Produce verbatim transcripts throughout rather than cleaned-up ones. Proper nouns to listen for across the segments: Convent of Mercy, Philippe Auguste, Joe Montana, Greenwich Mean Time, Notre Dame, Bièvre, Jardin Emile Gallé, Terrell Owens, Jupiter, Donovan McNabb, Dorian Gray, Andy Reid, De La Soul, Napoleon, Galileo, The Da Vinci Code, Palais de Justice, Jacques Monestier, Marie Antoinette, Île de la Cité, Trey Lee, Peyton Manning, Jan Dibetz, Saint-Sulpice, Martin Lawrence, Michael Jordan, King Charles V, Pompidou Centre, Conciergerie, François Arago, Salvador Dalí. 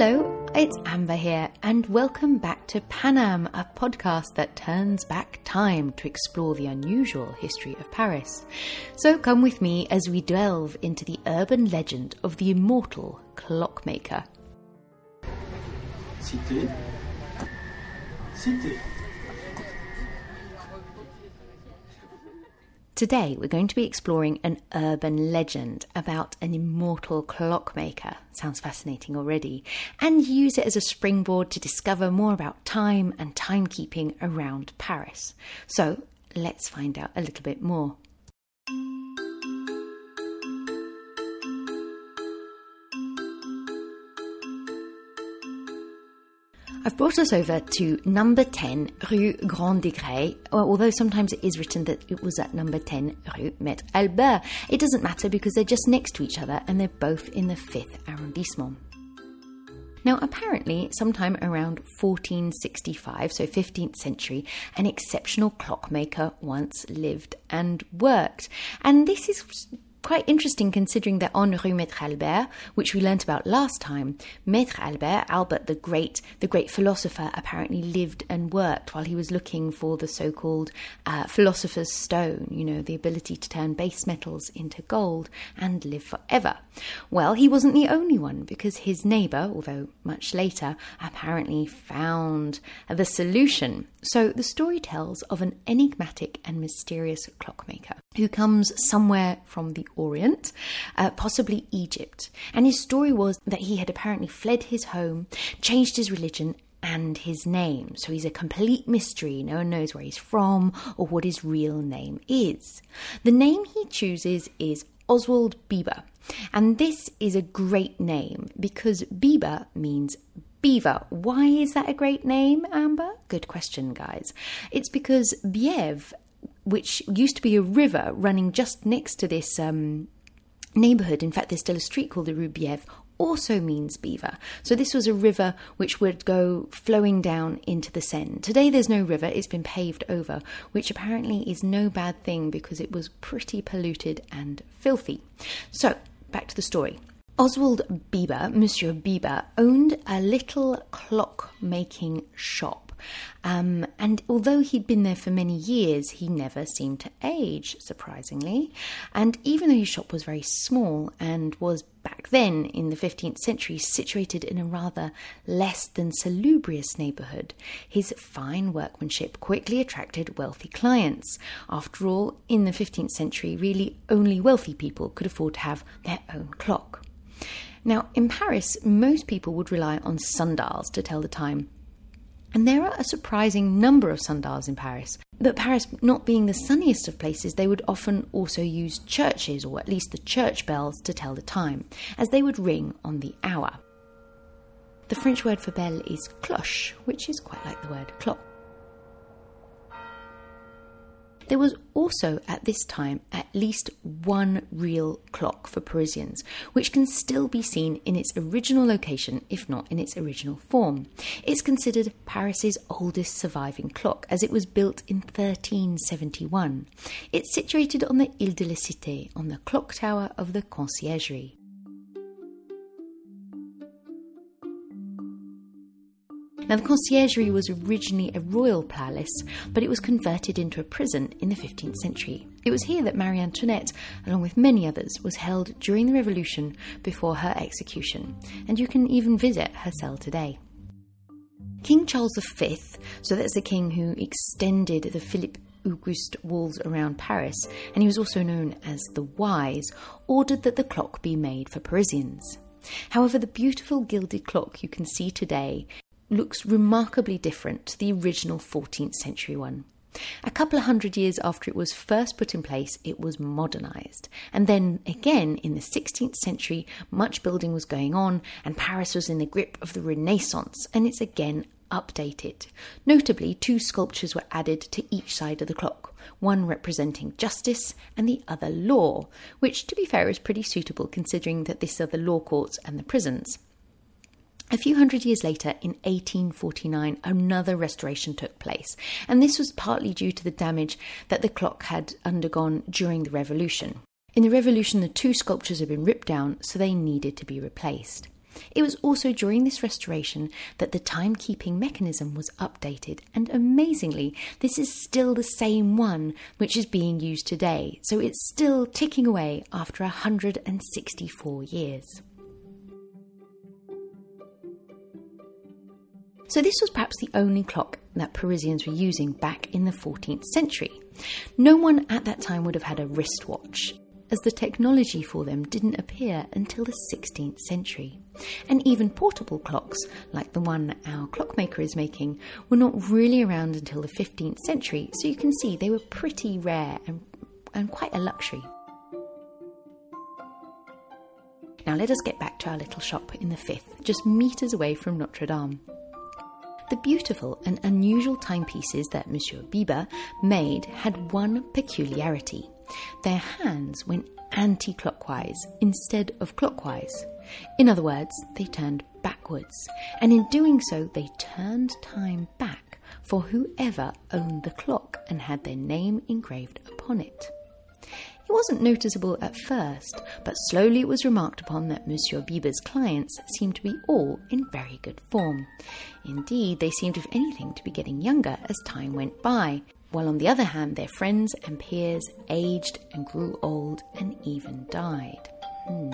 Hello, it's Amber here, and welcome back to Pan Am, a podcast that turns back time to explore the unusual history of Paris. So come with me as we delve into the urban legend of the immortal clockmaker. Cité. Cité. Today we're going to be exploring an urban legend about an immortal clockmaker, sounds fascinating already, and use it as a springboard to discover more about time and timekeeping around Paris. So let's find out a little bit more. I've brought us over to number ten, Rue Grand Degré, although sometimes it is written that it was at number ten, Rue Maître Albert. It doesn't matter because they're just next to each other and they're both in the fifth arrondissement. Now, apparently, sometime around fourteen sixty-five, so fifteenth century, an exceptional clockmaker once lived and worked. And this is quite interesting considering that on Rue Maître Albert, which we learnt about last time, Maître Albert, Albert the Great, the great philosopher, apparently lived and worked while he was looking for the so-called uh, philosopher's stone, you know, the ability to turn base metals into gold and live forever. Well, he wasn't the only one because his neighbour, although much later, apparently found the solution. So the story tells of an enigmatic and mysterious clockmaker who comes somewhere from the Orient, uh, possibly Egypt. And his story was that he had apparently fled his home, changed his religion and his name. So he's a complete mystery. No one knows where he's from or what his real name is. The name he chooses is Oswald Biber. And this is a great name because Biber means beaver. Why is that a great name, Amber? Good question, guys. It's because Bièvre, which used to be a river running just next to this um, neighbourhood, in fact there's still a street called the Rue Bièvre, also means beaver. So this was a river which would go flowing down into the Seine. Today there's no river, it's been paved over, which apparently is no bad thing because it was pretty polluted and filthy. So, back to the story. Oswald Biber, Monsieur Biber, owned a little clock-making shop. Um, and although he'd been there for many years, he never seemed to age, surprisingly. And even though his shop was very small and was back then in the fifteenth century situated in a rather less than salubrious neighbourhood, his fine workmanship quickly attracted wealthy clients. After all, in the fifteenth century, really only wealthy people could afford to have their own clock. Now, in Paris, most people would rely on sundials to tell the time. And there are a surprising number of sundials in Paris. But Paris not being the sunniest of places, they would often also use churches, or at least the church bells, to tell the time, as they would ring on the hour. The French word for bell is cloche, which is quite like the word clock. There was also, at this time, at least one real clock for Parisians, which can still be seen in its original location, if not in its original form. It's considered Paris's oldest surviving clock, as it was built in thirteen seventy-one. It's situated on the Île de la Cité, on the clock tower of the Conciergerie. Now, the Conciergerie was originally a royal palace, but it was converted into a prison in the fifteenth century. It was here that Marie Antoinette, along with many others, was held during the Revolution before her execution, and you can even visit her cell today. King Charles the Fifth, so that's the king who extended the Philippe Auguste walls around Paris, and he was also known as the Wise, ordered that the clock be made for Parisians. However, the beautiful gilded clock you can see today looks remarkably different to the original fourteenth century one. A couple of hundred years after it was first put in place, it was modernised. And then again, in the sixteenth century, much building was going on and Paris was in the grip of the Renaissance, and it's again updated. Notably, two sculptures were added to each side of the clock, one representing justice and the other law, which, to be fair, is pretty suitable considering that these are the law courts and the prisons. A few hundred years later, in eighteen forty-nine, another restoration took place, and this was partly due to the damage that the clock had undergone during the Revolution. In the Revolution, the two sculptures had been ripped down, so they needed to be replaced. It was also during this restoration that the timekeeping mechanism was updated, and amazingly, this is still the same one which is being used today, so it's still ticking away after one hundred sixty-four years. So this was perhaps the only clock that Parisians were using back in the fourteenth century. No one at that time would have had a wristwatch, as the technology for them didn't appear until the sixteenth century. And even portable clocks, like the one our clockmaker is making, were not really around until the fifteenth century, so you can see they were pretty rare and, and quite a luxury. Now let us get back to our little shop in the fifth, just metres away from Notre Dame. The beautiful and unusual timepieces that Monsieur Biber made had one peculiarity. Their hands went anti-clockwise instead of clockwise. In other words, they turned backwards, and in doing so they turned time back for whoever owned the clock and had their name engraved upon it. It wasn't noticeable at first, but slowly it was remarked upon that Monsieur Biber's clients seemed to be all in very good form. Indeed, they seemed if anything to be getting younger as time went by, while on the other hand their friends and peers aged and grew old and even died. Hmm.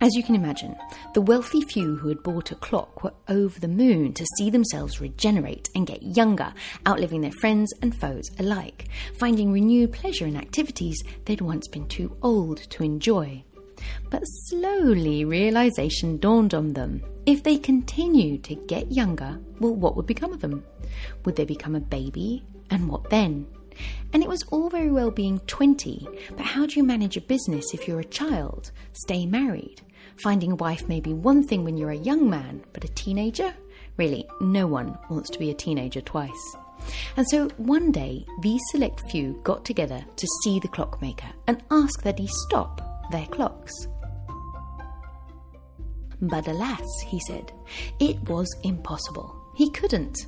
As you can imagine, the wealthy few who had bought a clock were over the moon to see themselves regenerate and get younger, outliving their friends and foes alike, finding renewed pleasure in activities they'd once been too old to enjoy. But slowly realization dawned on them. If they continued to get younger, well, what would become of them? Would they become a baby? And what then? And it was all very well being twenty, but how do you manage a business if you're a child? Stay married? Finding a wife may be one thing when you're a young man, but a teenager? Really, no one wants to be a teenager twice. And so one day, these select few got together to see the clockmaker and ask that he stop their clocks. But alas, he said, it was impossible. He couldn't,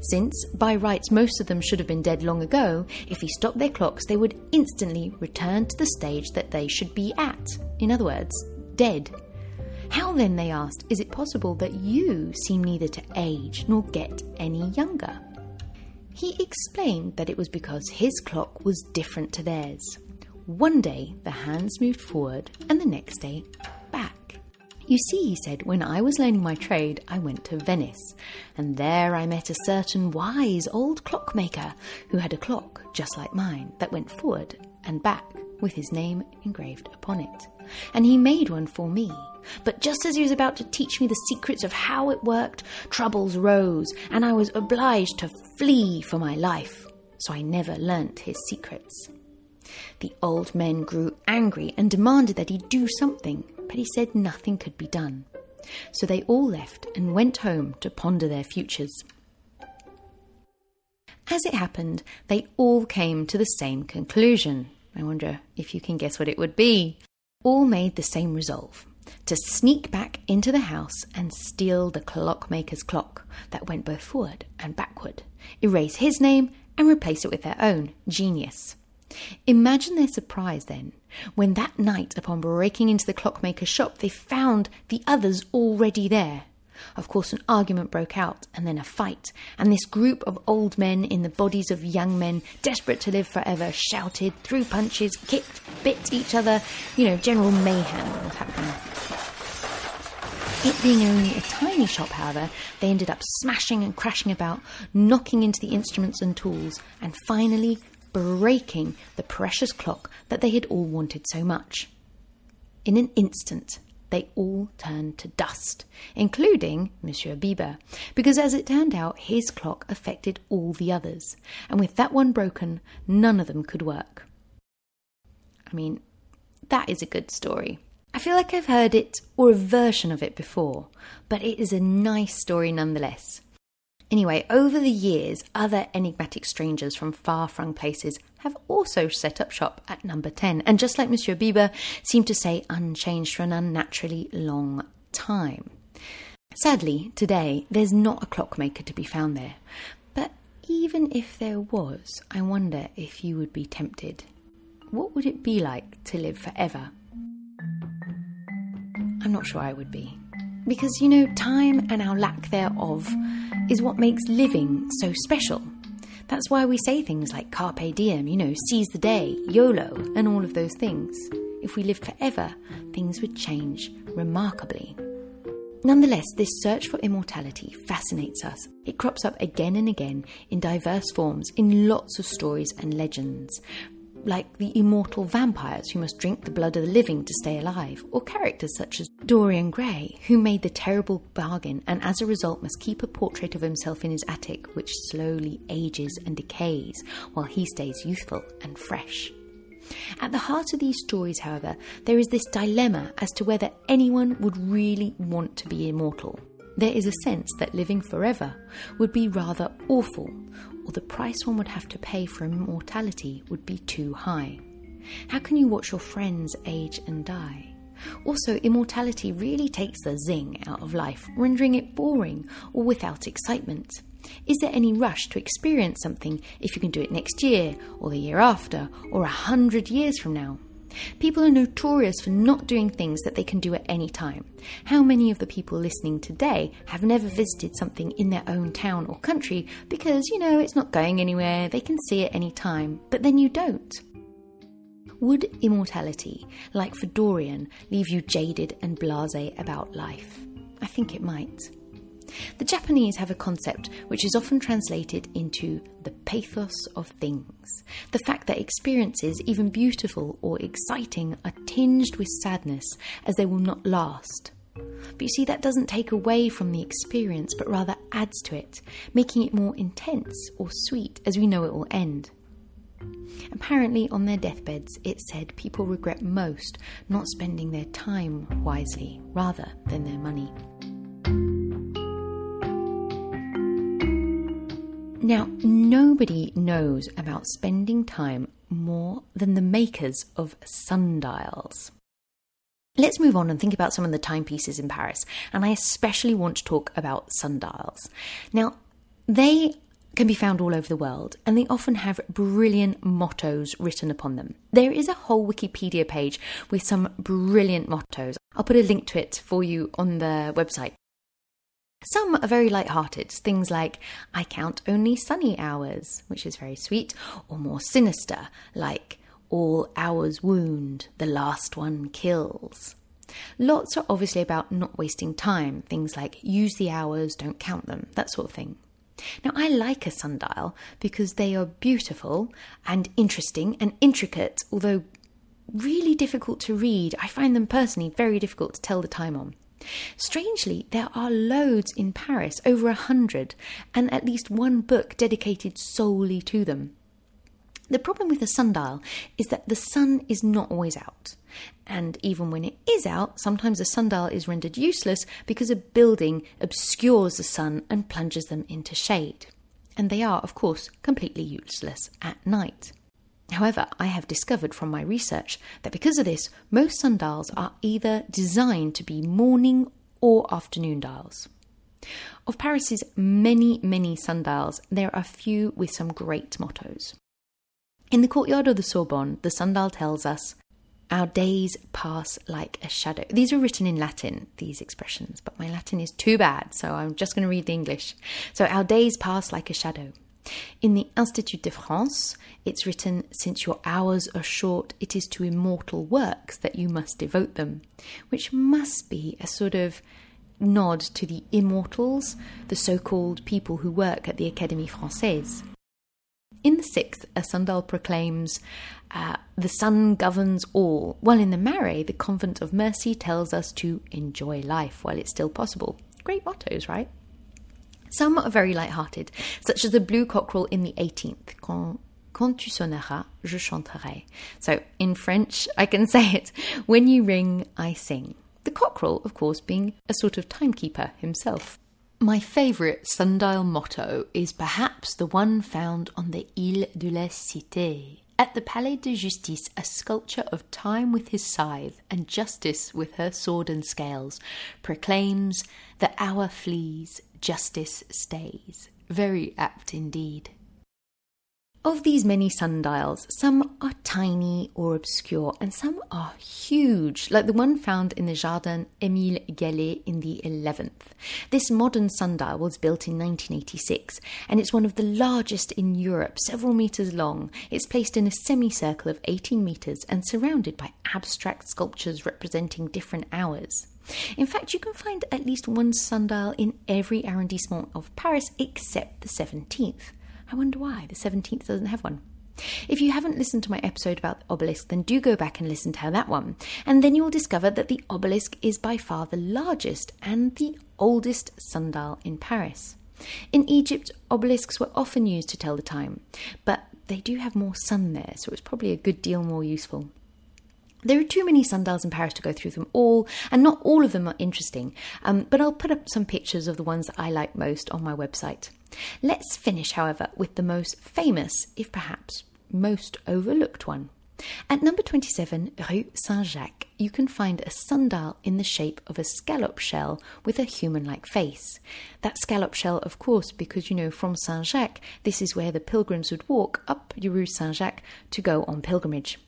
since by rights most of them should have been dead long ago. If he stopped their clocks, they would instantly return to the stage that they should be at. In other words, dead. How then, they asked, is it possible that you seem neither to age nor get any younger? He explained that it was because his clock was different to theirs. One day the hands moved forward and the next day back. You see, he said, when I was learning my trade, I went to Venice, and there I met a certain wise old clockmaker who had a clock just like mine that went forward and back with his name engraved upon it, and he made one for me. But just as he was about to teach me the secrets of how it worked, troubles rose, and I was obliged to flee for my life, so I never learnt his secrets. The old men grew angry and demanded that he do something, but he said nothing could be done. So they all left and went home to ponder their futures. As it happened, they all came to the same conclusion. I wonder if you can guess what it would be. All made the same resolve, to sneak back into the house and steal the clockmaker's clock that went both forward and backward, erase his name and replace it with their own. Genius. Imagine their surprise then, when that night upon breaking into the clockmaker's shop they found the others already there. Of course an argument broke out, and then a fight, and this group of old men in the bodies of young men, desperate to live forever, shouted, threw punches, kicked, bit each other, you know, general mayhem was happening. It being only a tiny shop, however, they ended up smashing and crashing about, knocking into the instruments and tools, and finally breaking the precious clock that they had all wanted so much. In an instant, they all turned to dust, including Monsieur Biber, because as it turned out, his clock affected all the others, and with that one broken, none of them could work. I mean, that is a good story. I feel like I've heard it, or a version of it before, but it is a nice story nonetheless. Anyway, over the years, other enigmatic strangers from far-flung places have also set up shop at number ten, and just like Monsieur Biber, seemed to stay unchanged for an unnaturally long time. Sadly, today, there's not a clockmaker to be found there. But even if there was, I wonder if you would be tempted. What would it be like to live forever? I'm not sure I would be. Because, you know, time and our lack thereof is what makes living so special. That's why we say things like carpe diem, you know, seize the day, YOLO, and all of those things. If we lived forever, things would change remarkably. Nonetheless, this search for immortality fascinates us. It crops up again and again in diverse forms, in lots of stories and legends, like the immortal vampires who must drink the blood of the living to stay alive, or characters such as Dorian Gray, who made the terrible bargain and as a result must keep a portrait of himself in his attic, which slowly ages and decays while he stays youthful and fresh. At the heart of these stories, however, there is this dilemma as to whether anyone would really want to be immortal. There is a sense that living forever would be rather awful, or the price one would have to pay for immortality would be too high. How can you watch your friends age and die? Also, immortality really takes the zing out of life, rendering it boring or without excitement. Is there any rush to experience something if you can do it next year, or the year after, or a hundred years from now? People are notorious for not doing things that they can do at any time. How many of the people listening today have never visited something in their own town or country because, you know, it's not going anywhere, they can see it any time, but then you don't? Would immortality, like for Dorian, leave you jaded and blasé about life? I think it might. The Japanese have a concept which is often translated into the pathos of things. The fact that experiences, even beautiful or exciting, are tinged with sadness as they will not last. But you see, that doesn't take away from the experience, but rather adds to it, making it more intense or sweet as we know it will end. Apparently, on their deathbeds, it said people regret most not spending their time wisely rather than their money. Now, nobody knows about spending time more than the makers of sundials. Let's move on and think about some of the timepieces in Paris, and I especially want to talk about sundials. Now, they can be found all over the world, and they often have brilliant mottos written upon them. There is a whole Wikipedia page with some brilliant mottos. I'll put a link to it for you on the website. Some are very light-hearted, things like, I count only sunny hours, which is very sweet, or more sinister, like, all hours wound, the last one kills. Lots are obviously about not wasting time, things like, use the hours, don't count them, that sort of thing. Now, I like a sundial because they are beautiful and interesting and intricate, although really difficult to read. I find them personally very difficult to tell the time on. Strangely, there are loads in Paris, over a hundred, and at least one book dedicated solely to them. The problem with a sundial is that the sun is not always out, and even when it is out, sometimes a sundial is rendered useless because a building obscures the sun and plunges them into shade. And they are, of course, completely useless at night. However, I have discovered from my research that because of this, most sundials are either designed to be morning or afternoon dials. Of Paris's many, many sundials, there are few with some great mottos. In the courtyard of the Sorbonne, the sundial tells us, "Our days pass like a shadow." These are written in Latin, these expressions, but my Latin is too bad, so I'm just going to read the English. So, "Our days pass like a shadow." In the Institut de France, it's written, "Since your hours are short, it is to immortal works that you must devote them," which must be a sort of nod to the immortals, the so-called people who work at the Académie Française. In the sixth, a sundial proclaims, uh, "The sun governs all," while in the Marais, the Convent of Mercy tells us to enjoy life while it's still possible. Great mottos, right? Some are very light-hearted, such as the blue cockerel in the eighteenth, quand, quand tu sonneras, je chanterai. So, in French, I can say it, when you ring, I sing. The cockerel, of course, being a sort of timekeeper himself. My favourite sundial motto is perhaps the one found on the Île de la Cité. At the Palais de Justice, a sculpture of Time with his scythe and Justice with her sword and scales proclaims, "The hour flees, justice stays." Very apt indeed. Of these many sundials, some are tiny or obscure and some are huge, like the one found in the Jardin Emile Gallé in the eleventh. This modern sundial was built in nineteen eighty-six and it's one of the largest in Europe, several metres long. It's placed in a semicircle of eighteen metres and surrounded by abstract sculptures representing different hours. In fact, you can find at least one sundial in every arrondissement of Paris except the seventeenth. I wonder why the seventeenth doesn't have one. If you haven't listened to my episode about the obelisk, then do go back and listen to that one. And then you will discover that the obelisk is by far the largest and the oldest sundial in Paris. In Egypt, obelisks were often used to tell the time, but they do have more sun there, so it's probably a good deal more useful. There are too many sundials in Paris to go through them all, and not all of them are interesting, um, but I'll put up some pictures of the ones that I like most on my website. Let's finish, however, with the most famous, if perhaps most overlooked one. At number twenty-seven, Rue Saint-Jacques, you can find a sundial in the shape of a scallop shell with a human-like face. That scallop shell, of course, because, you know, from Saint-Jacques, this is where the pilgrims would walk up Rue Saint-Jacques to go on pilgrimage.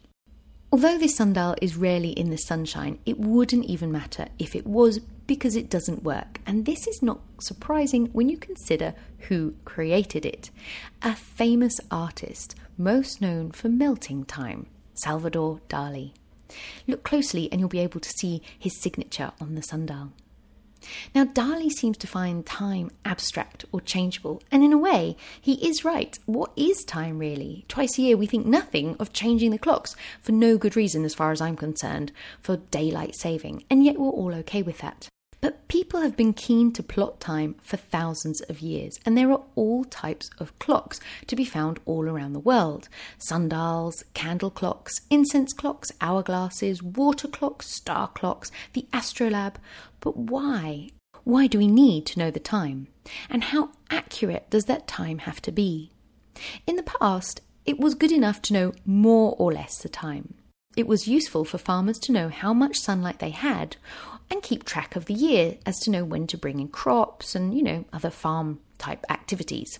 Although this sundial is rarely in the sunshine, it wouldn't even matter if it was, because it doesn't work. And this is not surprising when you consider who created it. A famous artist, most known for melting time, Salvador Dalí. Look closely and you'll be able to see his signature on the sundial. Now, Dalí seems to find time abstract or changeable, and in a way, he is right. What is time, really? Twice a year, we think nothing of changing the clocks, for no good reason, as far as I'm concerned, for daylight saving, and yet we're all okay with that. But people have been keen to plot time for thousands of years, and there are all types of clocks to be found all around the world. Sundials, candle clocks, incense clocks, hourglasses, water clocks, star clocks, the astrolabe. But why? Why do we need to know the time? And how accurate does that time have to be? In the past, it was good enough to know more or less the time. It was useful for farmers to know how much sunlight they had and keep track of the year as to know when to bring in crops and, you know, other farm-type activities.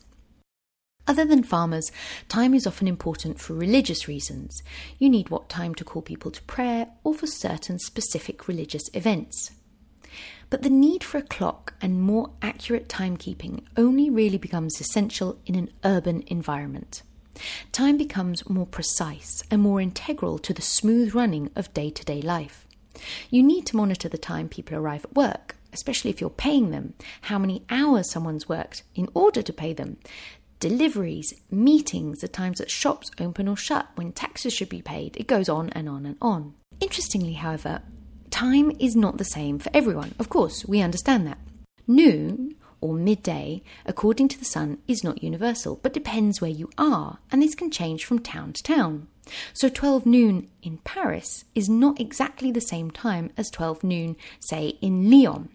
Other than farmers, time is often important for religious reasons. You need what time to call people to prayer or for certain specific religious events. But the need for a clock and more accurate timekeeping only really becomes essential in an urban environment. Time becomes more precise and more integral to the smooth running of day-to-day life. You need to monitor the time people arrive at work, especially if you're paying them, how many hours someone's worked in order to pay them, deliveries, meetings, the times that shops open or shut, when taxes should be paid. It goes on and on and on. Interestingly, however, time is not the same for everyone. Of course, we understand that. Noon or midday, according to the sun, is not universal, but depends where you are, and this can change from town to town. So twelve noon in Paris is not exactly the same time as twelve noon, say, in Lyon.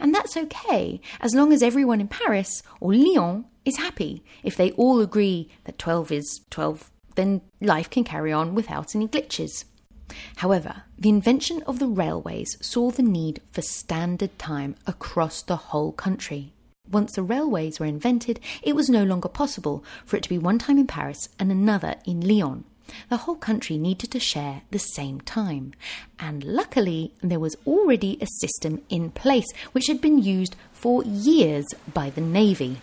And that's okay, as long as everyone in Paris or Lyon is happy. If they all agree that twelve is twelve, then life can carry on without any glitches. However, the invention of the railways saw the need for standard time across the whole country. Once the railways were invented, it was no longer possible for it to be one time in Paris and another in Lyon. The whole country needed to share the same time. And luckily, there was already a system in place which had been used for years by the Navy.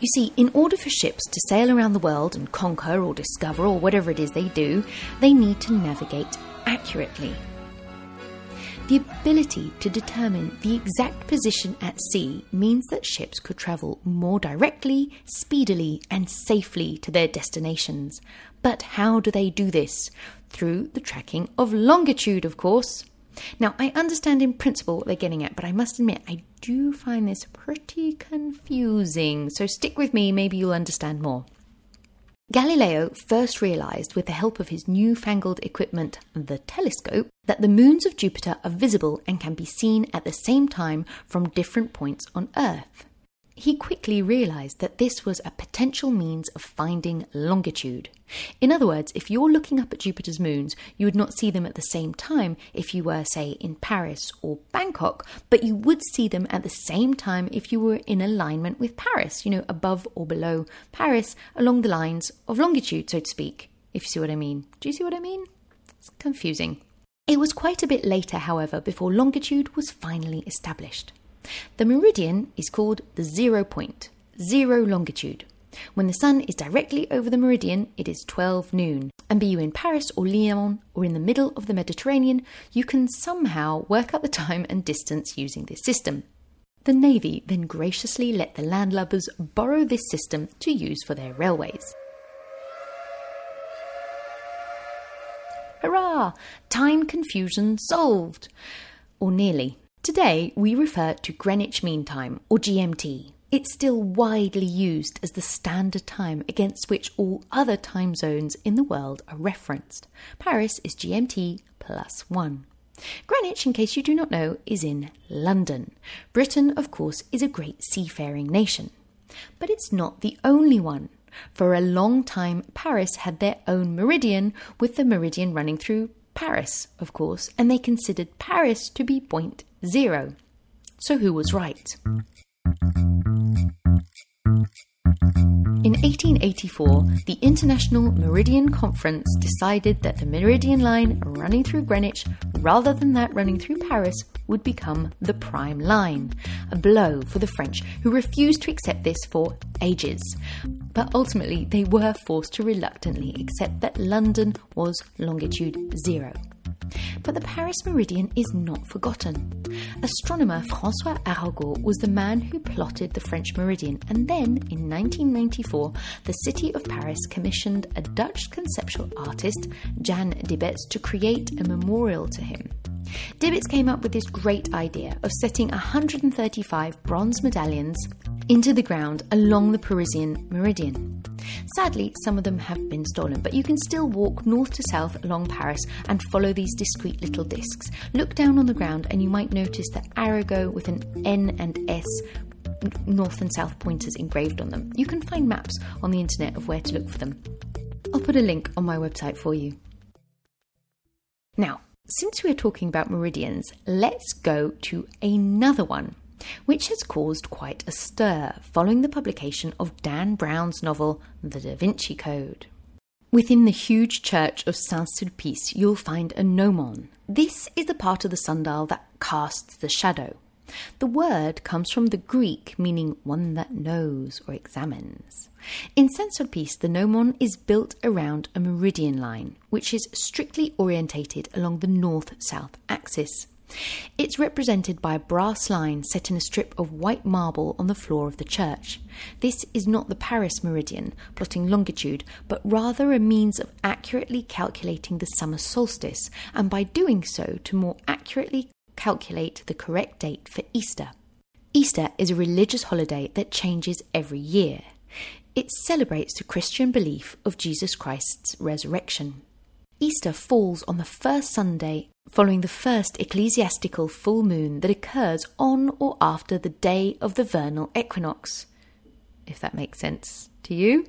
You see, in order for ships to sail around the world and conquer or discover or whatever it is they do, they need to navigate accurately. The ability to determine the exact position at sea means that ships could travel more directly, speedily, and safely to their destinations. But how do they do this? Through the tracking of longitude, of course. Now, I understand in principle what they're getting at, but I must admit, I do find this pretty confusing. So stick with me, maybe you'll understand more. Galileo first realised, with the help of his newfangled equipment, the telescope, that the moons of Jupiter are visible and can be seen at the same time from different points on Earth. He quickly realized that this was a potential means of finding longitude. In other words, if you're looking up at Jupiter's moons, you would not see them at the same time if you were, say, in Paris or Bangkok, but you would see them at the same time if you were in alignment with Paris, you know, above or below Paris, along the lines of longitude, so to speak, if you see what I mean. Do you see what I mean? It's confusing. It was quite a bit later, however, before longitude was finally established. The meridian is called the zero point, zero longitude. When the sun is directly over the meridian, it is twelve noon. And be you in Paris or Lyon or in the middle of the Mediterranean, you can somehow work out the time and distance using this system. The Navy then graciously let the landlubbers borrow this system to use for their railways. Hurrah! Time confusion solved! Or nearly. Today, we refer to Greenwich Mean Time, or G M T. It's still widely used as the standard time against which all other time zones in the world are referenced. Paris is G M T plus one. Greenwich, in case you do not know, is in London. Britain, of course, is a great seafaring nation. But it's not the only one. For a long time, Paris had their own meridian, with the meridian running through Paris, of course, and they considered Paris to be point zero. So who was right? In eighteen eighty-four, the International Meridian Conference decided that the meridian line running through Greenwich, rather than that running through Paris, would become the prime line. A blow for the French, who refused to accept this for ages. But ultimately, they were forced to reluctantly accept that London was longitude zero. But the Paris meridian is not forgotten. Astronomer François Arago was the man who plotted the French meridian, and then, in nineteen ninety-four, the city of Paris commissioned a Dutch conceptual artist, Jan Dibetz, to create a memorial to him. Dibetz came up with this great idea of setting one hundred thirty-five bronze medallions into the ground along the Parisian meridian. Sadly, some of them have been stolen, but you can still walk north to south along Paris and follow these discrete little discs. Look down on the ground and you might notice that Arago with an N and S north and south pointers engraved on them. You can find maps on the internet of where to look for them. I'll put a link on my website for you. Now, since we're talking about meridians, let's go to another one, which has caused quite a stir following the publication of Dan Brown's novel, The Da Vinci Code. Within the huge church of Saint-Sulpice, you'll find a gnomon. This is the part of the sundial that casts the shadow. The word comes from the Greek, meaning one that knows or examines. In Saint-Sulpice, the gnomon is built around a meridian line, which is strictly orientated along the north-south axis. It's represented by a brass line set in a strip of white marble on the floor of the church. This is not the Paris meridian, plotting longitude, but rather a means of accurately calculating the summer solstice, and by doing so to more accurately calculate the correct date for Easter. Easter is a religious holiday that changes every year. It celebrates the Christian belief of Jesus Christ's resurrection. Easter falls on the first Sunday following the first ecclesiastical full moon that occurs on or after the day of the vernal equinox, if that makes sense to you.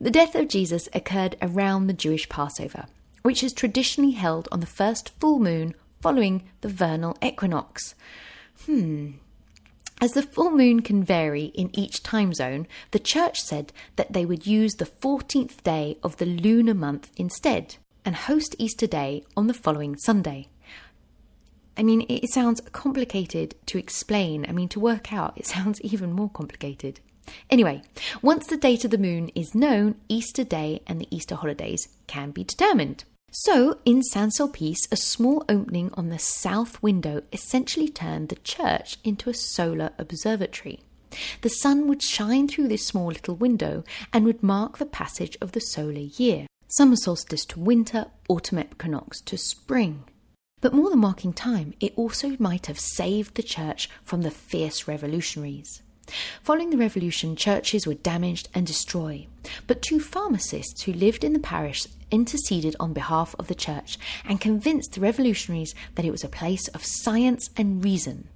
The death of Jesus occurred around the Jewish Passover, which is traditionally held on the first full moon following the vernal equinox. Hmm. As the full moon can vary in each time zone, the church said that they would use the fourteenth day of the lunar month instead, and host Easter Day on the following Sunday. I mean, it sounds complicated to explain. I mean, to work out, it sounds even more complicated. Anyway, once the date of the moon is known, Easter Day and the Easter holidays can be determined. So, in Saint-Sulpice, a small opening on the south window essentially turned the church into a solar observatory. The sun would shine through this small little window and would mark the passage of the solar year. Summer solstice to winter, autumn equinox to spring. But more than marking time, it also might have saved the church from the fierce revolutionaries. Following the revolution, churches were damaged and destroyed, but two pharmacists who lived in the parish interceded on behalf of the church and convinced the revolutionaries that it was a place of science and reason.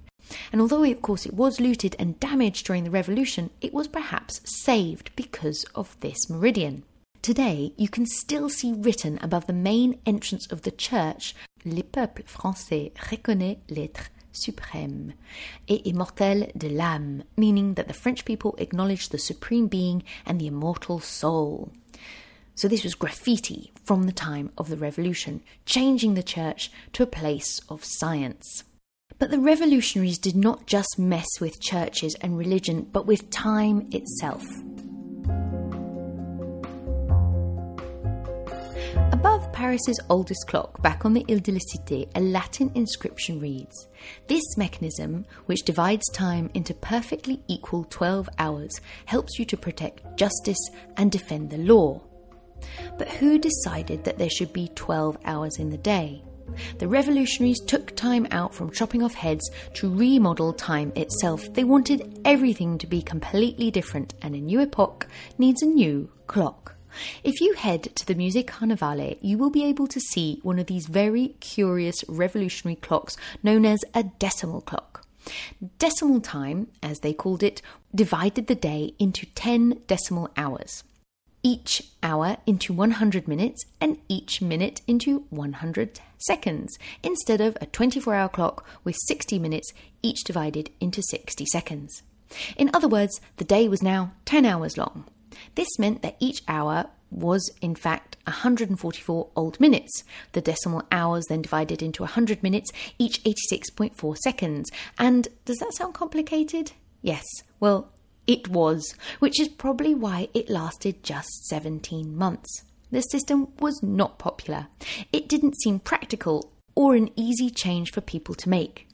And although, of course, it was looted and damaged during the Revolution, it was perhaps saved because of this meridian. Today, you can still see written above the main entrance of the church, "Le peuple français reconnaît l'être suprême et immortel de l'âme," meaning that the French people acknowledge the supreme being and the immortal soul. So this was graffiti from the time of the Revolution, changing the church to a place of science. But the revolutionaries did not just mess with churches and religion, but with time itself. Above Paris's oldest clock, back on the Île de la Cité, a Latin inscription reads, "This mechanism, which divides time into perfectly equal twelve hours, helps you to protect justice and defend the law." But who decided that there should be twelve hours in the day? The revolutionaries took time out from chopping off heads to remodel time itself. They wanted everything to be completely different, and a new epoch needs a new clock. If you head to the Musée Carnavalet, you will be able to see one of these very curious revolutionary clocks known as a decimal clock. Decimal time, as they called it, divided the day into ten decimal hours. Each hour into one hundred minutes and each minute into one hundred seconds, instead of a twenty-four hour clock with sixty minutes, each divided into sixty seconds. In other words, the day was now ten hours long. This meant that each hour was, in fact, one hundred forty-four old minutes. The decimal hours then divided into one hundred minutes, each eighty-six point four seconds. And does that sound complicated? Yes, well, it was, which is probably why it lasted just seventeen months. The system was not popular. It didn't seem practical or an easy change for people to make.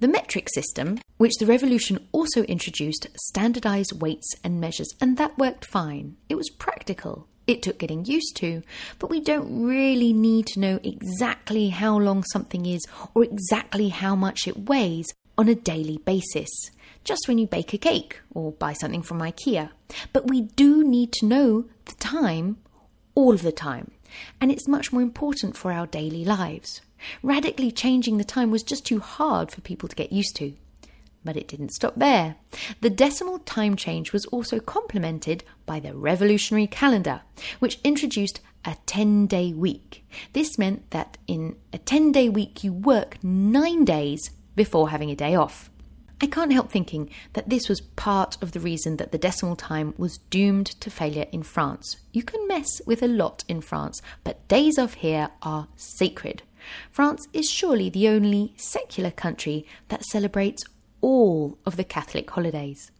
The metric system, which the revolution also introduced, standardized weights and measures, and that worked fine. It was practical. It took getting used to, but we don't really need to know exactly how long something is or exactly how much it weighs on a daily basis, just when you bake a cake or buy something from IKEA. But we do need to know the time all of the time, and it's much more important for our daily lives. Radically changing the time was just too hard for people to get used to. But it didn't stop there. The decimal time change was also complemented by the revolutionary calendar, which introduced a ten-day week. This meant that in a ten-day week you work nine days before having a day off. I can't help thinking that this was part of the reason that the decimal time was doomed to failure in France. You can mess with a lot in France, but days off here are sacred. France is surely the only secular country that celebrates all of the Catholic holidays.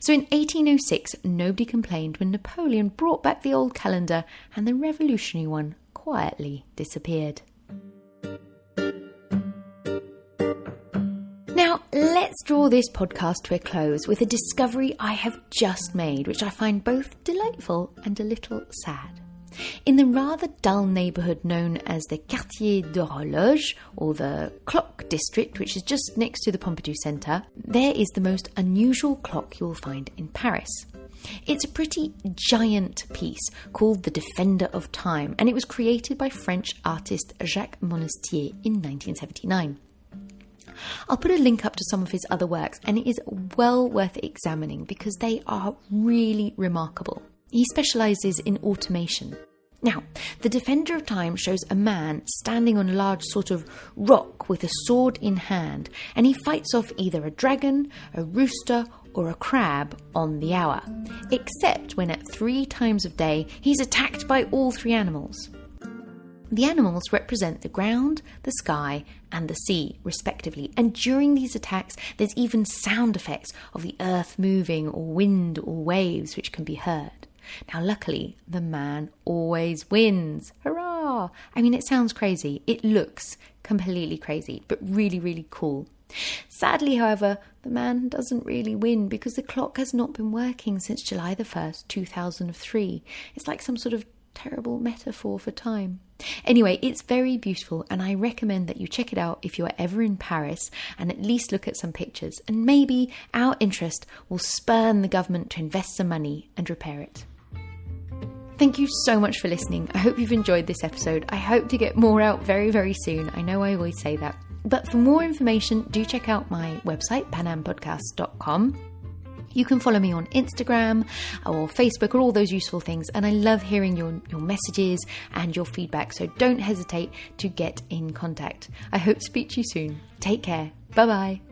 So in eighteen oh six, nobody complained when Napoleon brought back the old calendar and the revolutionary one quietly disappeared. Now, let's draw this podcast to a close with a discovery I have just made, which I find both delightful and a little sad. In the rather dull neighbourhood known as the Quartier d'Horloge, or the Clock District, which is just next to the Pompidou Centre, there is the most unusual clock you'll find in Paris. It's a pretty giant piece called The Defender of Time, and it was created by French artist Jacques Monestier in nineteen seventy-nine. I'll put a link up to some of his other works, and it is well worth examining because they are really remarkable. He specialises in automation. Now, the Defender of Time shows a man standing on a large sort of rock with a sword in hand, and he fights off either a dragon, a rooster, or a crab on the hour, except when at three times of day he's attacked by all three animals. The animals represent the ground, the sky, and the sea, respectively. And during these attacks, there's even sound effects of the earth moving or wind or waves which can be heard. Now, luckily, the man always wins. Hurrah! I mean, it sounds crazy. It looks completely crazy, but really, really cool. Sadly, however, the man doesn't really win because the clock has not been working since July the first, two thousand three. It's like some sort of terrible metaphor for time. Anyway, it's very beautiful, and I recommend that you check it out if you are ever in Paris, and at least look at some pictures, and maybe our interest will spur the government to invest some money and repair it. Thank you so much for listening. I hope you've enjoyed this episode. I hope to get more out very, very soon. I know I always say that. But for more information, do check out my website, pan am podcast dot com. You can follow me on Instagram or Facebook or all those useful things. And I love hearing your, your messages and your feedback. So don't hesitate to get in contact. I hope to speak to you soon. Take care. Bye-bye.